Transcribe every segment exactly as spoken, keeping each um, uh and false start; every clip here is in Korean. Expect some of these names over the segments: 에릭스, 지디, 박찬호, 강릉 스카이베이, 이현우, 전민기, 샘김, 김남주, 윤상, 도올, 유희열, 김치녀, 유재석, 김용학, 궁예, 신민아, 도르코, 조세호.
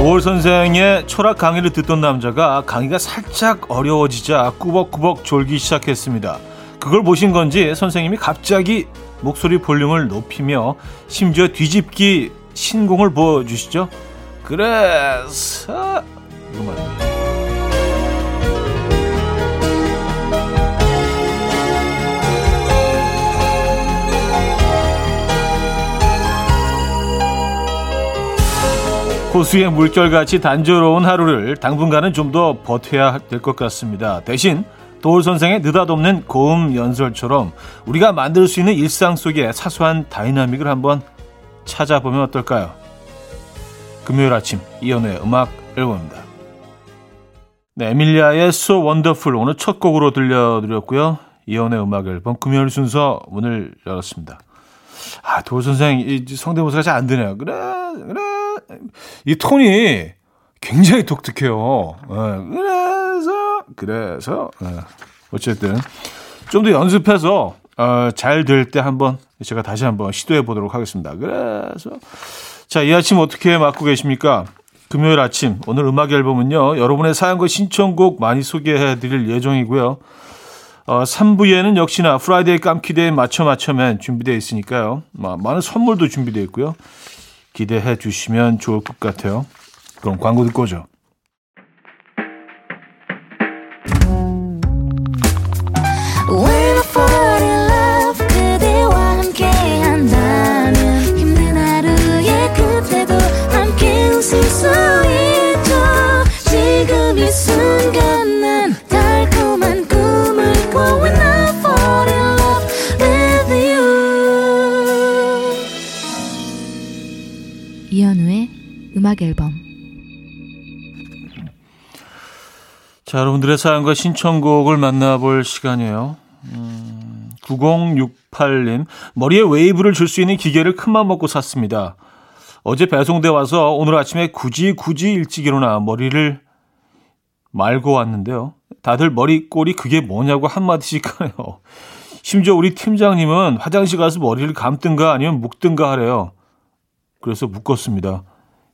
도올 선생의 철학 강의를 듣던 남자가 강의가 살짝 어려워지자 꾸벅꾸벅 졸기 시작했습니다. 그걸 보신 건지 선생님이 갑자기 목소리 볼륨을 높이며 심지어 뒤집기 신공을 보여주시죠. 그래서 이거 말입니다. 호수의 물결같이 단조로운 하루를 당분간은 좀 더 버텨야 될 것 같습니다. 대신 도올 선생의 느닷없는 고음 연설처럼 우리가 만들 수 있는 일상 속의 사소한 다이나믹을 한번 찾아보면 어떨까요? 금요일 아침 이현우의 음악 앨범입니다. 네, 에밀리아의 So Wonderful 오늘 첫 곡으로 들려드렸고요. 이현우의 음악 앨범 금요일 순서 문을 열었습니다. 아, 도올 선생 이 성대모사가 잘 안 되네요. 그래 그래 이 톤이 굉장히 독특해요. 네, 그래서 그래서 네. 어쨌든 좀 더 연습해서 어, 잘 될 때 한번 제가 다시 한번 시도해 보도록 하겠습니다. 그래서 자, 이 아침 어떻게 맞고 계십니까? 금요일 아침 오늘 음악 앨범은요, 여러분의 사연과 신청곡 많이 소개해드릴 예정이고요. 어, 삼 부에는 역시나 프라이데이 깜키대에 맞춰 맞춰맨 준비되어 있으니까요. 많은 선물도 준비되어 있고요. 기대해 주시면 좋을 것 같아요. 그럼 광고 듣고 오죠. 음악 앨범. 자, 여러분들의 사연과 신청곡을 만나볼 시간이에요. 음, 구공육팔 님 머리에 웨이브를 줄 수 있는 기계를 큰맘 먹고 샀습니다. 어제 배송돼 와서 오늘 아침에 굳이 굳이 일찍 일어나 머리를 말고 왔는데요. 다들 머리꼴이 그게 뭐냐고 한마디씩 하네요. 심지어 우리 팀장님은 화장실 가서 머리를 감든가 아니면 묶든가 하래요. 그래서 묶었습니다.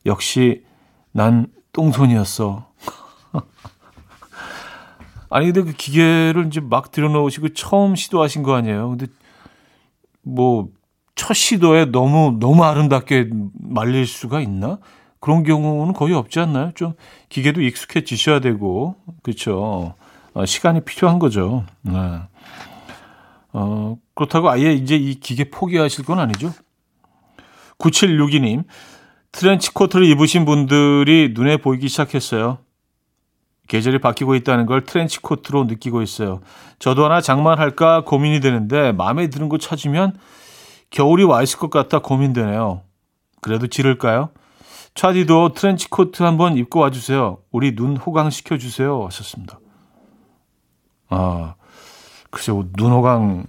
역시 난 똥손이었어. 아니 근데 그 기계를 이제 막 들여놓으시고 처음 시도하신 거 아니에요? 근데 뭐 첫 시도에 너무 너무 아름답게 말릴 수가 있나? 그런 경우는 거의 없지 않나요? 좀 기계도 익숙해지셔야 되고 그렇죠. 시간이 필요한 거죠. 네. 어, 그렇다고 아예 이제 이 기계 포기하실 건 아니죠? 구칠육이 님 트렌치 코트를 입으신 분들이 눈에 보이기 시작했어요. 계절이 바뀌고 있다는 걸 트렌치 코트로 느끼고 있어요. 저도 하나 장만할까 고민이 되는데 마음에 드는 거 찾으면 겨울이 와 있을 것 같아 고민되네요. 그래도 지를까요? 차디도 트렌치 코트 한번 입고 와주세요. 우리 눈 호강시켜주세요. 하셨습니다. 아, 글쎄요. 눈 호강은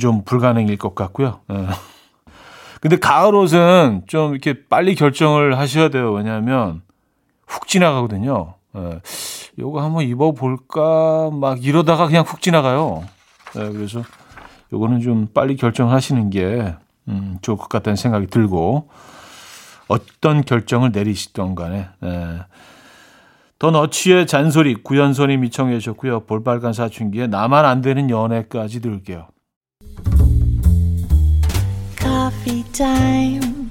좀 불가능일 것 같고요. 근데 가을 옷은 좀 이렇게 빨리 결정을 하셔야 돼요. 왜냐하면 훅 지나가거든요. 예, 요거 한번 입어볼까 막 이러다가 그냥 훅 지나가요. 예, 그래서 요거는 좀 빨리 결정하시는 게 음, 좋을 것 같다는 생각이 들고 어떤 결정을 내리시던 간에 예. 더 너치의 잔소리 구연선님이 청해 주셨고요. 볼빨간 사춘기에 나만 안 되는 연애까지 들을게요. Coffee time,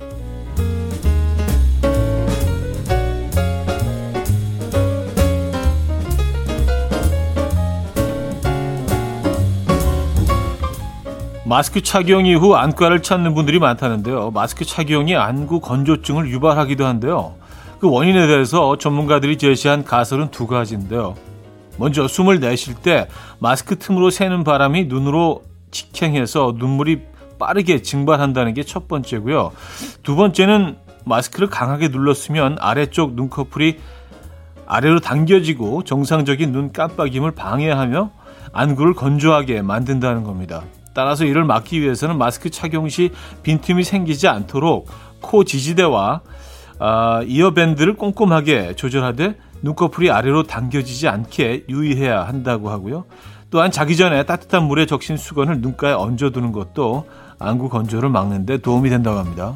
마스크 착용 이후 안과를 찾는 분들이 많다는데요. 마스크 착용이 안구 건조증을 유발하기도 한데요. 그 원인에 대해서 전문가들이 제시한 가설은 두 가지인데요. 먼저 숨을 내쉴 때 마스크 틈으로 새는 바람이 눈으로 직행해서 눈물이 빠르게 증발한다는 게 첫 번째고요. 두 번째는 마스크를 강하게 눌렀으면 아래쪽 눈꺼풀이 아래로 당겨지고 정상적인 눈 깜빡임을 방해하며 안구를 건조하게 만든다는 겁니다. 따라서 이를 막기 위해서는 마스크 착용 시 빈틈이 생기지 않도록 코 지지대와 어, 이어밴드를 꼼꼼하게 조절하되 눈꺼풀이 아래로 당겨지지 않게 유의해야 한다고 하고요. 또한 자기 전에 따뜻한 물에 적신 수건을 눈가에 얹어두는 것도 안구 건조를 막는 데 도움이 된다고 합니다.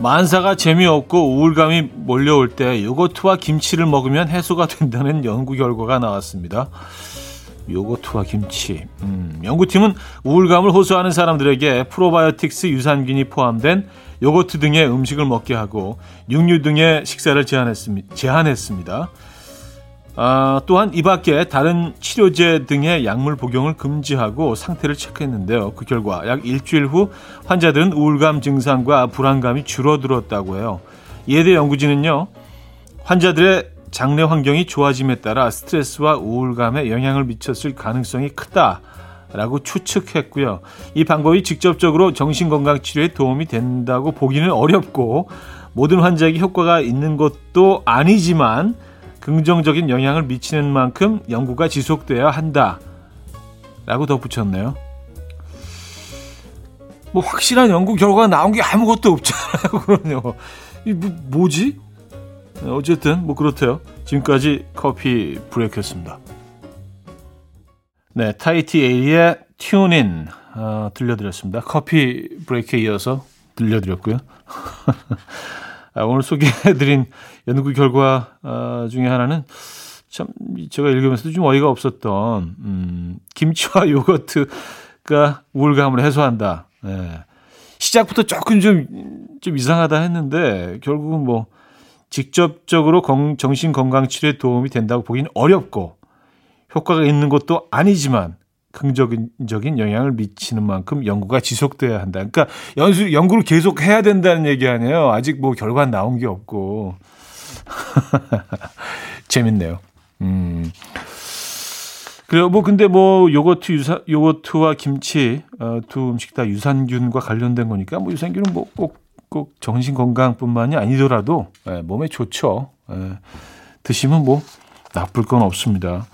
만사가 재미없고 우울감이 몰려올 때 요거트와 김치를 먹으면 해소가 된다는 연구 결과가 나왔습니다. 요거트와 김치. 음, 연구팀은 우울감을 호소하는 사람들에게 프로바이오틱스 유산균이 포함된 요거트 등의 음식을 먹게 하고 육류 등의 식사를 제한했습니, 제한했습니다. 아, 또한 이 밖에 다른 치료제 등의 약물 복용을 금지하고 상태를 체크했는데요. 그 결과 약 일주일 후 환자들은 우울감 증상과 불안감이 줄어들었다고 해요. 이에 대해 연구진은요, 환자들의 장래 환경이 좋아짐에 따라 스트레스와 우울감에 영향을 미쳤을 가능성이 크다라고 추측했고요. 이 방법이 직접적으로 정신건강 치료에 도움이 된다고 보기는 어렵고 모든 환자에게 효과가 있는 것도 아니지만 긍정적인 영향을 미치는 만큼 연구가 지속돼야 한다라고 덧붙였네요. 뭐 확실한 연구 결과가 나온 게 아무것도 없잖아요. 그럼요. 이 뭐, 뭐지? 어쨌든 뭐 그렇대요. 지금까지 커피 브레이크였습니다. 네, 타이티 에이의 튜닝 어, 들려드렸습니다. 커피 브레이크에 이어서 들려드렸고요. 아, 오늘 소개해드린 연구 결과 어, 중에 하나는 참 제가 읽으면서도 좀 어이가 없었던 음, 김치와 요거트가 우울감을 해소한다. 네. 시작부터 조금 좀, 좀 이상하다 했는데 결국은 뭐 직접적으로 정신건강치료에 도움이 된다고 보기는 어렵고 효과가 있는 것도 아니지만 긍정적인 영향을 미치는 만큼 연구가 지속돼야 한다. 그러니까 연수, 연구를 계속 해야 된다는 얘기 아니에요. 아직 뭐 결과 나온 게 없고. 재밌네요. 음. 그래요. 뭐 근데 뭐 요거트 유사, 요거트와 김치 어, 두 음식 다 유산균과 관련된 거니까 뭐 유산균은 뭐 꼭 꼭 정신건강뿐만이 아니더라도 예, 몸에 좋죠. 예, 드시면 뭐 나쁠 건 없습니다.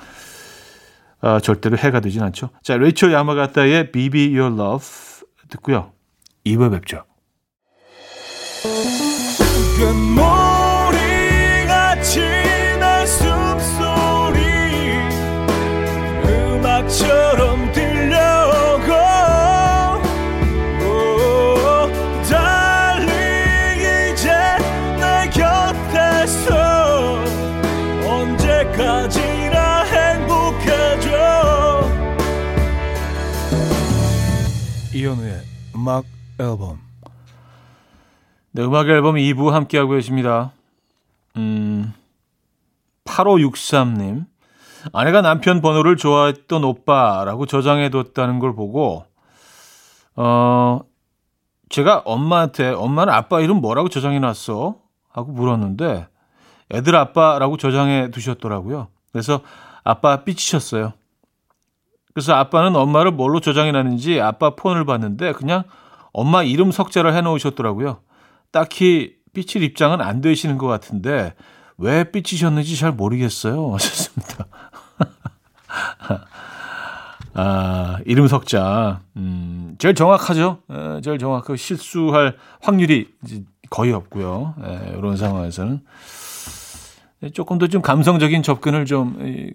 아, 절대로 해가 되진 않죠. 자, 레이첼 야마가타의 비비 Your Love 듣고요. 이 부에 뵙죠. 금모리같이 내 숨소리 음악처럼 이현우의 음악 앨범. 네, 음악 앨범 이 부 함께하고 계십니다. 음, 팔오육삼 님. 아내가 남편 번호를 좋아했던 오빠라고 저장해뒀다는 걸 보고 어, 제가 엄마한테 엄마는 아빠 이름 뭐라고 저장해놨어? 하고 물었는데 애들 아빠라고 저장해두셨더라고요. 그래서 아빠 삐치셨어요. 그래서 아빠는 엄마를 뭘로 저장해놨는지 아빠 폰을 봤는데 그냥 엄마 이름 석자를 해놓으셨더라고요. 딱히 삐칠 입장은 안 되시는 것 같은데 왜 삐치셨는지 잘 모르겠어요. 하셨습니다. 아, 이름 석자. 음, 제일 정확하죠. 에, 제일 정확하고 실수할 확률이 거의 없고요. 에, 이런 상황에서는. 조금 더 좀 감성적인 접근을 좀 이,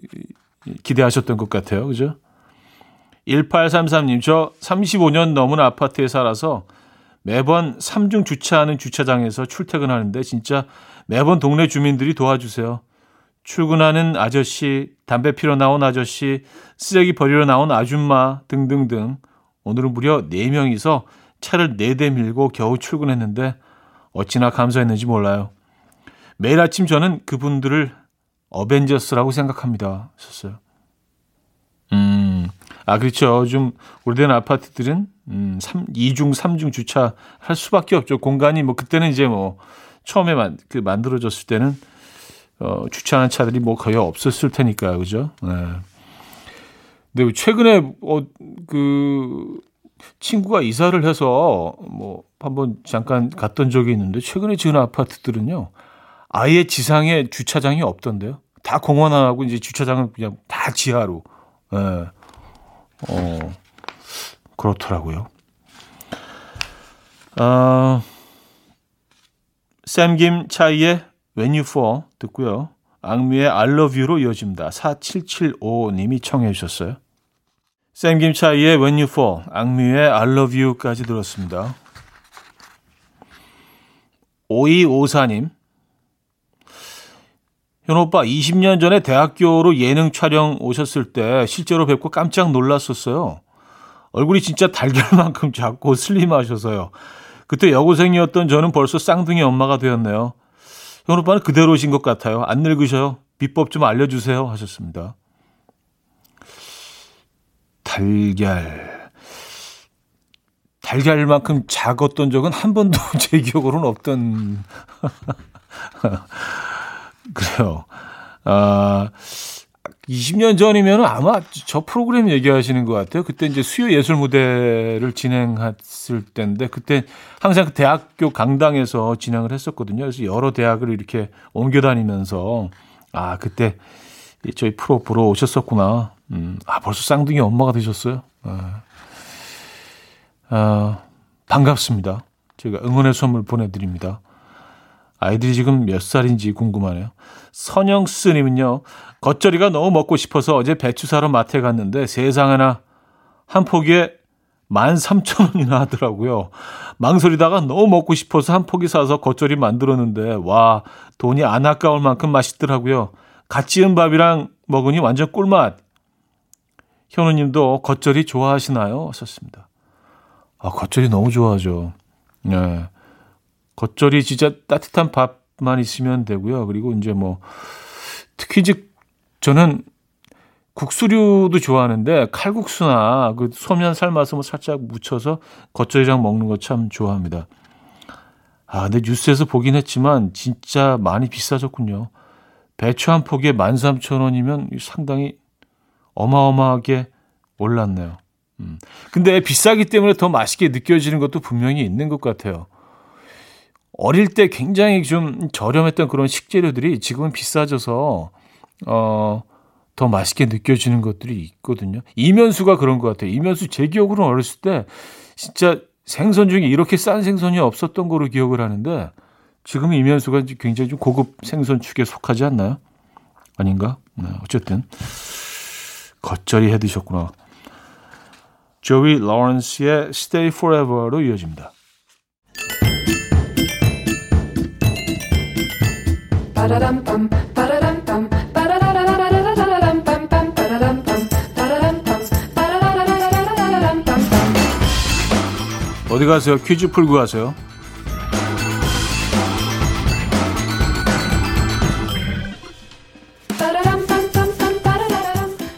이, 기대하셨던 것 같아요. 그죠? 일팔삼삼 님, 저 삼십오 년 넘은 아파트에 살아서 매번 삼중 주차하는 주차장에서 출퇴근하는데 진짜 매번 동네 주민들이 도와주세요. 출근하는 아저씨, 담배 피러 나온 아저씨, 쓰레기 버리러 나온 아줌마 등등등. 오늘은 무려 네 명이서 차를 네 대 밀고 겨우 출근했는데 어찌나 감사했는지 몰라요. 매일 아침 저는 그분들을 어벤져스라고 생각합니다. 썼어요. 음... 아, 그렇죠. 좀 오래된 아파트들은 음, 삼, 이중, 삼중 주차할 수밖에 없죠. 공간이 뭐 그때는 이제 뭐 처음에 만, 그 만들어졌을 때는 어, 주차하는 차들이 뭐 거의 없었을 테니까요. 그죠? 네. 근데 최근에 어, 그 친구가 이사를 해서 뭐 한번 잠깐 갔던 적이 있는데 최근에 지은 아파트들은요. 아예 지상에 주차장이 없던데요. 다 공원 하고 이제 주차장은 그냥 다 지하로. 예. 어. 그렇더라고요. 아. 샘김 차이의 When You Fall 듣고요. 악뮤의 I Love You로 이어집니다. 사칠칠오 님이 청해 주셨어요. 샘김 차이의 When You Fall, 악뮤의 I Love You까지 들었습니다. 오이오사 님. 현오빠, 이십 년 전에 대학교로 예능 촬영 오셨을 때 실제로 뵙고 깜짝 놀랐었어요. 얼굴이 진짜 달걀만큼 작고 슬림하셔서요. 그때 여고생이었던 저는 벌써 쌍둥이 엄마가 되었네요. 현오빠는 그대로신 것 같아요. 안 늙으셔요. 비법 좀 알려주세요 하셨습니다. 달걀. 달걀만큼 작았던 적은 한 번도 제 기억으로는 없던... 그래요. 아, 이십 년 전이면 아마 저 프로그램 얘기하시는 것 같아요. 그때 이제 수요 예술 무대를 진행했을 때인데, 그때 항상 대학교 강당에서 진행을 했었거든요. 그래서 여러 대학을 이렇게 옮겨 다니면서, 아, 그때 저희 프로 보러 오셨었구나. 음, 아, 벌써 쌍둥이 엄마가 되셨어요. 아, 아, 반갑습니다. 제가 응원의 선물 보내드립니다. 아이들이 지금 몇 살인지 궁금하네요. 선영스님은요. 겉절이가 너무 먹고 싶어서 어제 배추 사러 마트에 갔는데 세상에나 한 포기에 만 삼천 원이나 하더라고요. 망설이다가 너무 먹고 싶어서 한 포기 사서 겉절이 만들었는데 와, 돈이 안 아까울 만큼 맛있더라고요. 갓 지은 밥이랑 먹으니 완전 꿀맛. 현우님도 겉절이 좋아하시나요? 썼습니다. 아, 겉절이 너무 좋아하죠. 네. 겉절이 진짜 따뜻한 밥만 있으면 되고요. 그리고 이제 뭐 특히 이제 저는 국수류도 좋아하는데 칼국수나 그 소면 삶아서 뭐 살짝 묻혀서 겉절이랑 먹는 거 참 좋아합니다. 아, 근데 뉴스에서 보긴 했지만 진짜 많이 비싸졌군요. 배추 한 포기에 만 삼천 원이면 상당히 어마어마하게 올랐네요. 음. 근데 비싸기 때문에 더 맛있게 느껴지는 것도 분명히 있는 것 같아요. 어릴 때 굉장히 좀 저렴했던 그런 식재료들이 지금은 비싸져서 어, 더 맛있게 느껴지는 것들이 있거든요. 이면수가 그런 것 같아요. 이면수 제 기억으로는 어렸을 때 진짜 생선 중에 이렇게 싼 생선이 없었던 거로 기억을 하는데 지금 이면수가 굉장히 좀 고급 생선 축에 속하지 않나요? 아닌가? 네, 어쨌든 겉절이 해드셨구나. 조이 로렌스의 Stay Forever로 이어집니다. 어디 가세요? 퀴즈 풀고 가세요.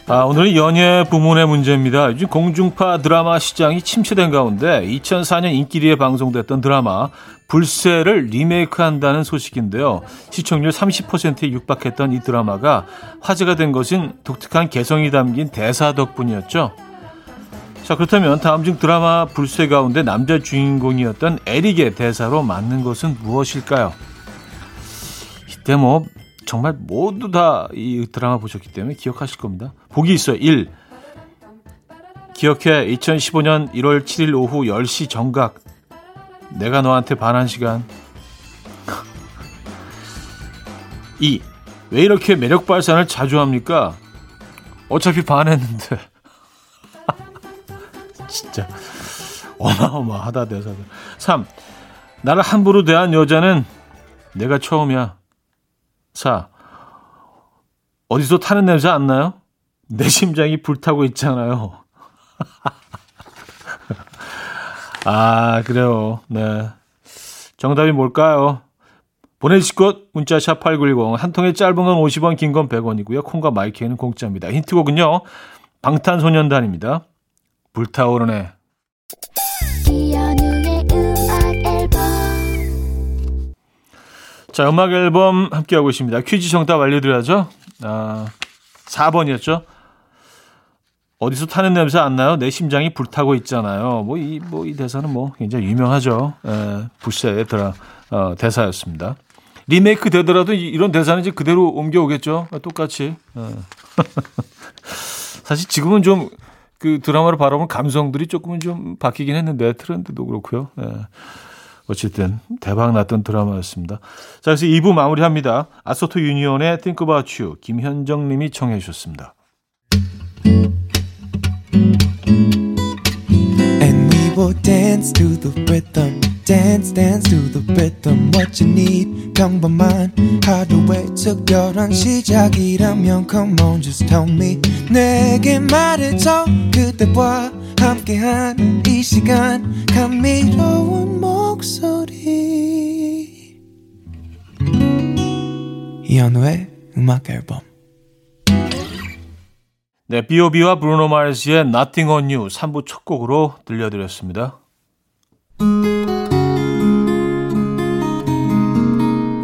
아, 오늘은 연예 부문의 문제입니다. 요즘 공중파 드라마 시장이 침체된 가운데 이천사 년 인기리에 방송됐던 드라마 불새를 리메이크한다는 소식인데요. 시청률 삼십 퍼센트에 육박했던 이 드라마가 화제가 된 것은 독특한 개성이 담긴 대사 덕분이었죠. 자, 그렇다면 다음 중 드라마 불새 가운데 남자 주인공이었던 에릭의 대사로 맞는 것은 무엇일까요? 이때 뭐 정말 모두 다 이 드라마 보셨기 때문에 기억하실 겁니다. 보기 있어요. 일. 기억해. 이천십오 년 일월 칠일 오후 열 시 정각. 내가 너한테 반한 시간. 이. 왜 이렇게 매력 발산을 자주 합니까? 어차피 반했는데. 진짜 어마어마하다 대사들. 삼. 나를 함부로 대한 여자는 내가 처음이야. 사. 어디서 타는 냄새 안 나요? 내 심장이 불타고 있잖아요. 아, 그래요. 네. 정답이 뭘까요? 보내실 곳 문자 샵 팔구일공. 한 통에 짧은 건 오십 원, 긴 건 백 원이고요. 콩과 마이크는 공짜입니다. 힌트곡은요. 방탄소년단입니다. 불타오르네. 자, 음악 앨범 함께하고 있습니다. 퀴즈 정답 알려드려야죠. 아, 사 번이었죠. 어디서 타는 냄새 안 나요? 내 심장이 불타고 있잖아요. 뭐 이 뭐 이 대사는 뭐 굉장히 유명하죠. 에, 불새의 드라, 어, 대사였습니다. 리메이크 되더라도 이런 대사는 이제 그대로 옮겨오겠죠. 똑같이. 사실 지금은 좀 그 드라마를 바라보는 감성들이 조금은 좀 바뀌긴 했는데 트렌드도 그렇고요. 어쨌든 대박 났던 드라마였습니다. 자, 그래서 이 부 마무리합니다. 아소토 유니온의 Think About You 김현정 님이 청해 주셨습니다. And we will dance to the rhythm. Dance dance to the rhythm. What you need come by mine. 하루에 특별한 시작이라면 come on just tell me. 내게 말해줘 그대와 함께한 이 시간 감미로운 목소리 이현우의 음악 앨범. 네, 비오비와 브루노 마르스의 Nothing on You 삼 부 첫 곡으로 들려드렸습니다.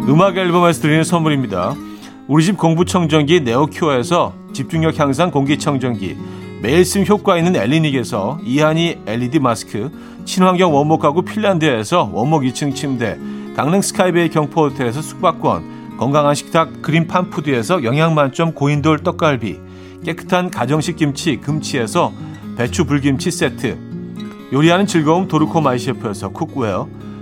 음악 앨범에서 드리는 선물입니다. 우리 집 공부청정기 네오큐어에서 집중력 향상 공기청정기, 매일 쓴 효과 있는 엘리닉에서 이하니 엘이디 마스크, 친환경 원목 가구 핀란드에서 원목 이 층 침대, 강릉 스카이베이 경포호텔에서 숙박권, 건강한 식탁 그린팜푸드에서 영양만점 고인돌 떡갈비, 깨끗한 가정식 김치 금치에서 배추 불김치 세트, 요리하는 즐거움 도르코 마이셰프에서 쿡웨어,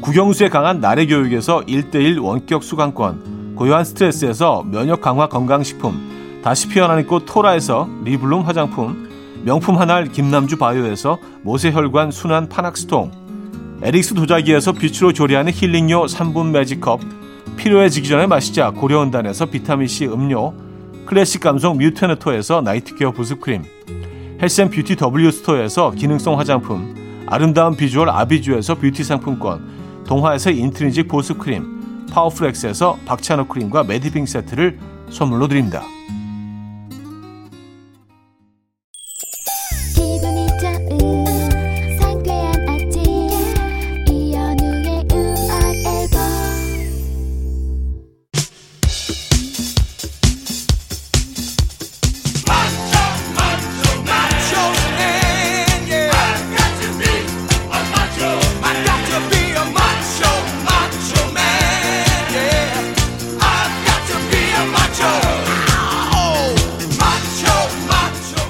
국영수에 강한 나래 교육에서 일 대일 원격 수강권, 고요한 스트레스에서 면역 강화 건강식품, 다시 피어나는 꽃 토라에서 리블룸 화장품, 명품 한알 김남주 바이오에서 모세혈관 순환 파낙스통, 에릭스 도자기에서 빛으로 조리하는 힐링요 삼 분 매직컵, 필요해지기 전에 마시자 고려온단에서 비타민C 음료, 클래식 감성 뮤테너토에서 나이트케어 보습크림, 헬스앤뷰티 W스토어에서 기능성 화장품, 아름다운 비주얼 아비주에서 뷰티 상품권, 동화에서 인트리직 보습크림, 파워플렉스에서 박찬호 크림과 메디핑 세트를 선물로 드립니다.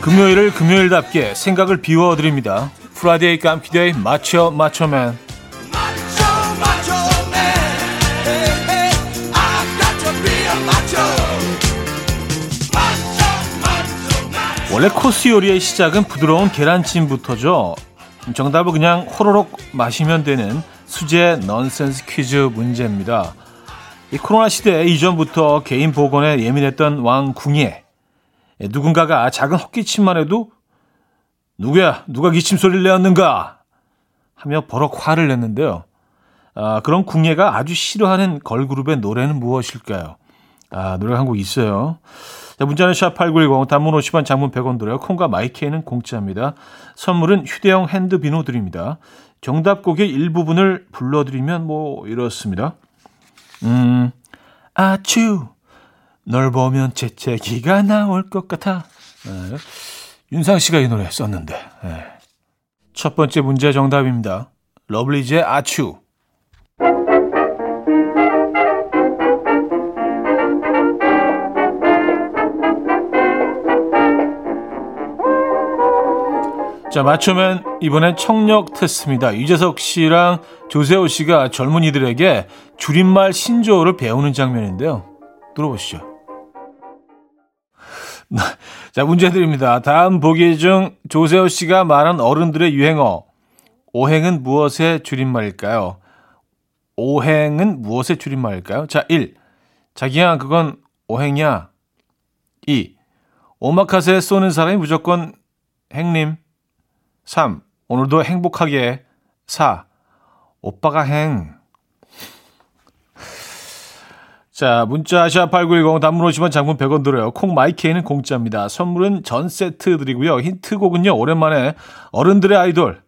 금요일을 금요일답게 생각을 비워드립니다. 프라이데이 깜키데이 마초 마초맨. 원래 코스 요리의 시작은 부드러운 계란찜부터죠. 정답을 그냥 호로록 마시면 되는 수제 넌센스 퀴즈 문제입니다. 이 코로나 시대 이전부터 개인 보건에 예민했던 왕궁예. 누군가가 작은 헛기침만 해도 누구야 누가 기침 소리를 내었는가 하며 버럭 화를 냈는데요. 아, 그런 궁예가 아주 싫어하는 걸그룹의 노래는 무엇일까요? 아, 노래가 한 곡 있어요. 자, 문자는 샵팔구일공, 단문 오십 원, 장문 백 원 들어요. 콩과 마이케이는 공짜입니다. 선물은 휴대용 핸드비누 드립니다. 정답곡의 일부분을 불러드리면 뭐 이렇습니다. 음, 아츄 널 보면 재채기가 나올 것 같아. 네. 윤상 씨가 이 노래 썼는데. 네. 첫 번째 문제 정답입니다. 러블리즈의 아츄. 자, 맞추면 이번엔 청력 테스트입니다. 유재석 씨랑 조세호 씨가 젊은이들에게 줄임말 신조어를 배우는 장면인데요. 들어보시죠. 자, 문제 드립니다. 다음 보기 중 조세호 씨가 말한 어른들의 유행어. 오행은 무엇의 줄임말일까요? 오행은 무엇의 줄임말일까요? 자, 일. 자기야, 그건 오행이야. 이. 오마카세 쏘는 사람이 무조건 행님. 삼. 오늘도 행복하게. 사. 오빠가 행. 자, 문자 #팔구일공 단문 오시면 장문 백 원 들어요. 콩 마이케이는 공짜입니다. 선물은 전 세트 드리고요. 힌트곡은요. 오랜만에 어른들의 아이돌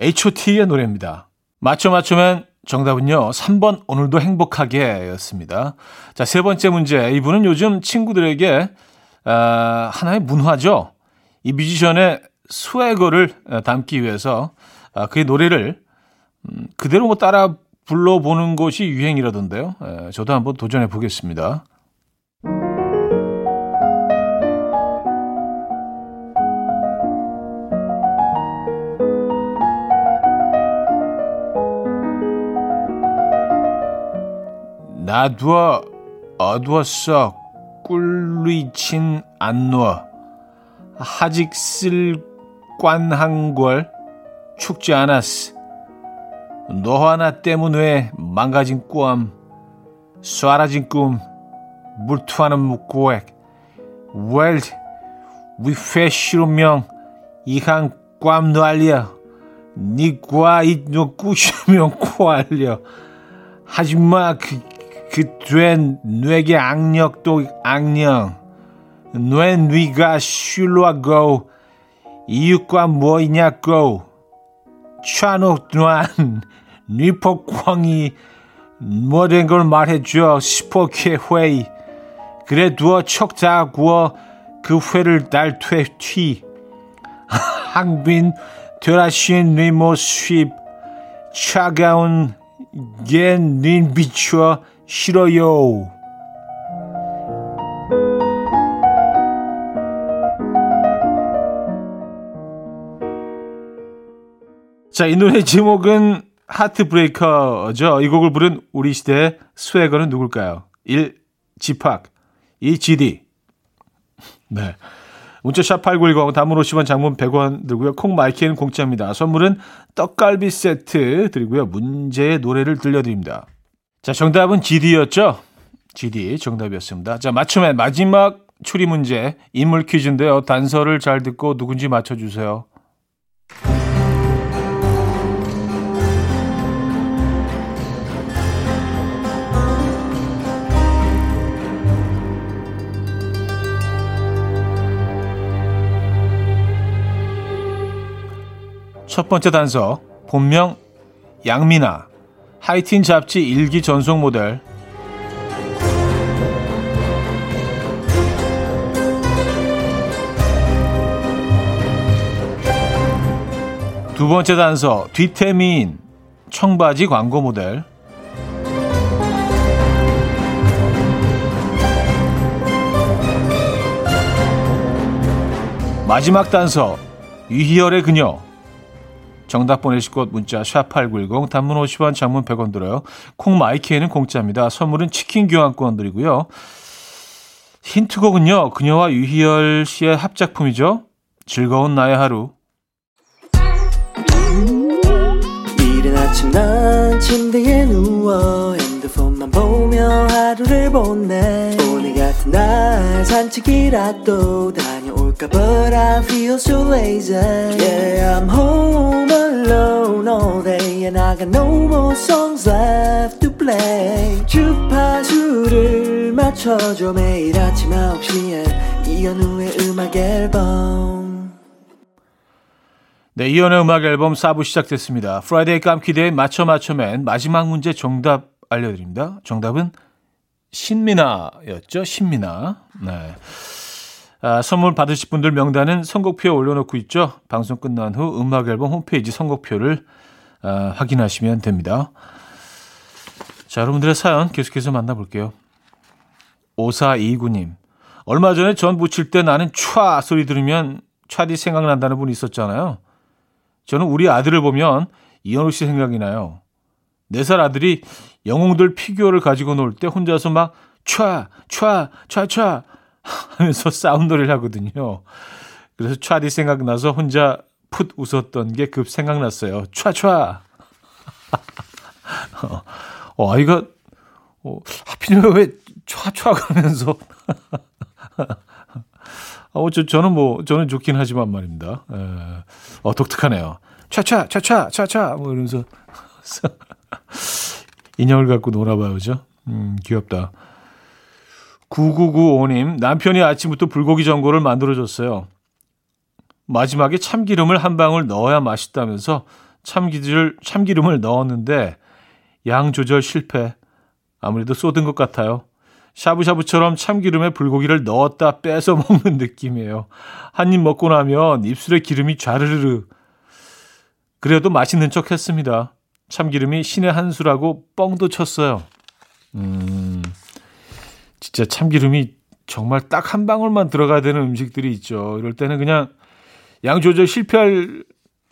에이치 오.T의 노래입니다. 맞춰 맞추면 정답은요. 삼 번 오늘도 행복하게였습니다. 자, 세 번째 문제. 이분은 요즘 친구들에게 어, 하나의 문화죠. 이 뮤지션의 스웨거를 담기 위해서 어, 그의 노래를 음, 그대로 뭐 따라 불러보는 것이 유행이라던데요. 예, 저도 한번 도전해 보겠습니다. 나두어 어두웠어 꿀리친 안 누워 하직 쓸관한걸 축지 않았어 너 하나 때문에 망가진 꾸암 쏴라진 꿈 물투하는 묵고액 웰드 위페시로명 이항 꽝 놔알려 니과 이노 꾸시면 코알려 하지마 그그된 뇌게 악력도 악령 뇌 뇌가 슐로아고 이유과 뭐이냐고 차노드란 니포광이 뭐된 걸 말해줘 스포케 회의 그래 두어 척다 구워 그 회를 날퇴 튀 항빈 되라신 니 모습 차가운 겐닌 비추어 싫어요. 자, 이 노래의 제목은 하트브레이커죠. 이 곡을 부른 우리 시대의 스웨거는 누굴까요? 일. 지팍 이. 지디 네. 문자 샵팔구일공 담으로 오십 원 장문 백 원 들고요. 콩 마이키는 공짜입니다. 선물은 떡갈비 세트 드리고요. 문제의 노래를 들려드립니다. 자, 정답은 지디였죠? 지디 정답이었습니다. 자, 맞춤의 마지막 추리 문제 인물 퀴즈인데요. 단서를 잘 듣고 누군지 맞춰주세요. 첫 번째 단서, 본명 양민아, 하이틴 잡지 일기 전속 모델. 두 번째 단서, 뒤태미인, 청바지 광고 모델. 마지막 단서, 유희열의 그녀. 정답 보내실 곳 문자 샵팔구일공 단문 오십 원 장문 백 원 들어요. 콩 마이키에는 공짜입니다. 선물은 치킨 교환권 드리고요. 힌트곡은요. 그녀와 유희열 씨의 합작품이죠. 즐거운 나의 하루. 이른 아침 난 침대에 누워 핸드폰만 보며 하루를 보내 오늘 같은 날 산책이라도 다녀올까 But I feel so lazy Yeah I'm home alone all day And I got no more songs left to play 주파수를 맞춰줘 매일 아침 아홉 시에 이현우의 음악 앨범 네, 이현우의 음악 앨범 사 부 시작됐습니다. 프라이데이 깜키대의 맞춰 맞춰맨 마지막 문제 정답 알려드립니다. 정답은 신민아였죠. 신민아. 네. 아, 선물 받으실 분들 명단은 선곡표에 올려놓고 있죠. 방송 끝난 후 음악 앨범 홈페이지 선곡표를 아, 확인하시면 됩니다. 자, 여러분들의 사연 계속해서 만나볼게요. 오사이구 님. 얼마 전에 전 부칠 때 나는 촤 소리 들으면 촤디 생각난다는 분이 있었잖아요. 저는 우리 아들을 보면 이현우 씨 생각이 나요. 네 살 아들이 영웅들 피규어를 가지고 놀 때 혼자서 막 촤, 촤, 촤, 촤 하면서 사운드를 하거든요. 그래서 차디 생각나서 혼자 풋 웃었던 게 급 생각났어요. 촤촤. 어, 아이가 어, 하필이면 왜 촤촤 그러면서 어, 저, 저는 뭐 저는 좋긴 하지만 말입니다. 에, 어, 독특하네요. 촤촤 촤촤 촤촤 뭐 이러면서 인형을 갖고 놀아봐요. 그죠? 음, 귀엽다. 구구구오 님, 남편이 아침부터 불고기 전골을 만들어줬어요. 마지막에 참기름을 한 방울 넣어야 맛있다면서 참기를, 참기름을 넣었는데 양 조절 실패. 아무래도 쏟은 것 같아요. 샤브샤브처럼 참기름에 불고기를 넣었다 빼서 먹는 느낌이에요. 한 입 먹고 나면 입술에 기름이 좌르르. 그래도 맛있는 척 했습니다. 참기름이 신의 한 수라고 뻥도 쳤어요. 음, 진짜 참기름이 정말 딱 한 방울만 들어가야 되는 음식들이 있죠. 이럴 때는 그냥 양 조절 실패할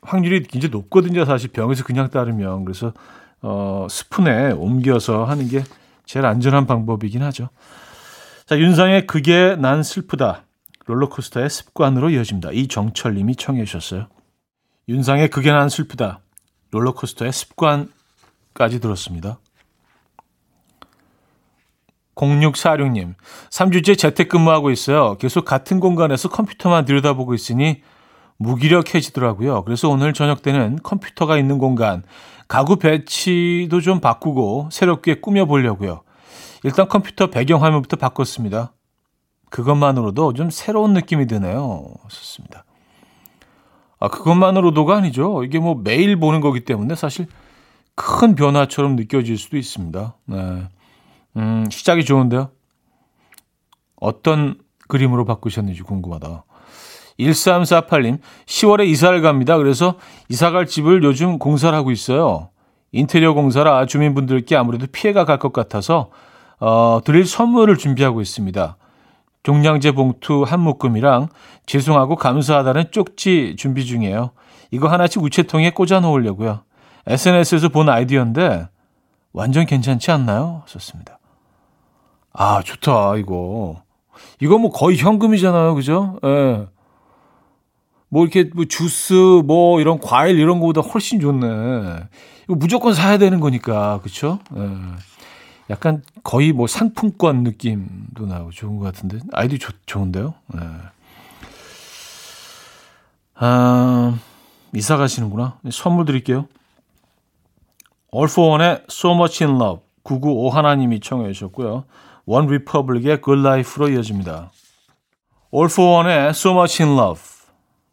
확률이 굉장히 높거든요. 사실 병에서 그냥 따르면. 그래서 어, 스푼에 옮겨서 하는 게 제일 안전한 방법이긴 하죠. 자, 윤상의 그게 난 슬프다. 롤러코스터의 습관으로 이어집니다. 이정철 님이 청해 주셨어요. 윤상의 그게 난 슬프다. 롤러코스터의 습관까지 들었습니다. 공육사육 님, 삼 주째 재택근무하고 있어요. 계속 같은 공간에서 컴퓨터만 들여다보고 있으니 무기력해지더라고요. 그래서 오늘 저녁 때는 컴퓨터가 있는 공간, 가구 배치도 좀 바꾸고 새롭게 꾸며보려고요. 일단 컴퓨터 배경화면부터 바꿨습니다. 그것만으로도 좀 새로운 느낌이 드네요. 좋습니다. 아, 그것만으로도가 아니죠. 이게 뭐 매일 보는 거기 때문에 사실 큰 변화처럼 느껴질 수도 있습니다. 네. 음, 시작이 좋은데요. 어떤 그림으로 바꾸셨는지 궁금하다. 일삼사팔 님, 시월에 이사를 갑니다. 그래서 이사갈 집을 요즘 공사를 하고 있어요. 인테리어 공사라 주민분들께 아무래도 피해가 갈 것 같아서 어, 드릴 선물을 준비하고 있습니다. 종량제 봉투 한 묶음이랑 죄송하고 감사하다는 쪽지 준비 중이에요. 이거 하나씩 우체통에 꽂아 놓으려고요. 에스엔에스에서 본 아이디어인데 완전 괜찮지 않나요? 썼습니다. 아, 좋다. 이거 이거 뭐 거의 현금이잖아요, 그죠? 예. 뭐 이렇게 뭐 주스 뭐 이런 과일 이런 거보다 훨씬 좋네. 이거 무조건 사야 되는 거니까, 그렇죠? 예. 약간 거의 뭐 상품권 느낌도 나고 좋은 것 같은데 아이디 좋, 좋은데요? 네. 아, 이사 가시는구나. 선물 드릴게요. All for One의 So Much in Love, 구구오일 님이 청해 주셨고요. One Republic의 Good Life로 이어집니다. All for One의 So Much in Love,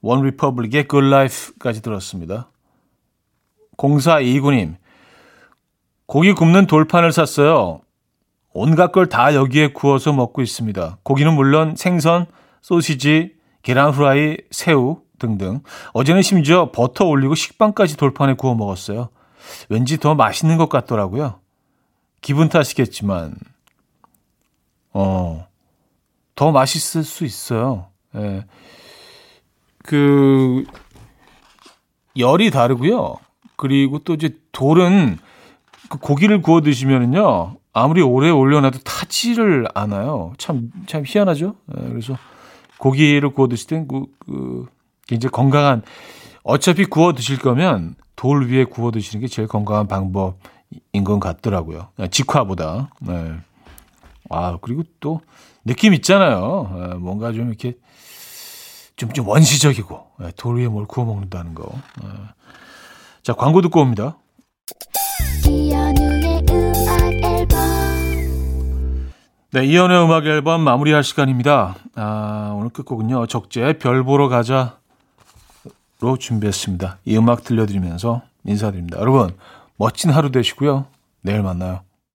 One Republic의 Good Life까지 들었습니다. 공사이구 님, 고기 굽는 돌판을 샀어요. 온갖 걸 다 여기에 구워서 먹고 있습니다. 고기는 물론 생선, 소시지, 계란 후라이, 새우 등등. 어제는 심지어 버터 올리고 식빵까지 돌판에 구워 먹었어요. 왠지 더 맛있는 것 같더라고요. 기분 탓이겠지만 어, 더 맛있을 수 있어요. 예. 그 열이 다르고요. 그리고 또 이제 돌은 그 고기를 구워 드시면은요, 아무리 오래 올려놔도 타지를 않아요. 참, 참 희한하죠? 그래서 고기를 구워 드실 땐 그, 그, 이제 건강한, 어차피 구워 드실 거면 돌 위에 구워 드시는 게 제일 건강한 방법인 것 같더라고요. 직화보다. 네. 아, 그리고 또 느낌 있잖아요. 뭔가 좀 이렇게 좀, 좀 원시적이고, 돌 위에 뭘 구워 먹는다는 거. 자, 광고 듣고 옵니다. 이현우의 음악 앨범. 네, 이현우의 음악 앨범 마무리할 시간입니다. 아, 오늘 끝곡은요, 적재의 별 보러 가자로 준비했습니다. 이 음악 들려드리면서 인사드립니다. 여러분, 멋진 하루 되시고요. 내일 만나요.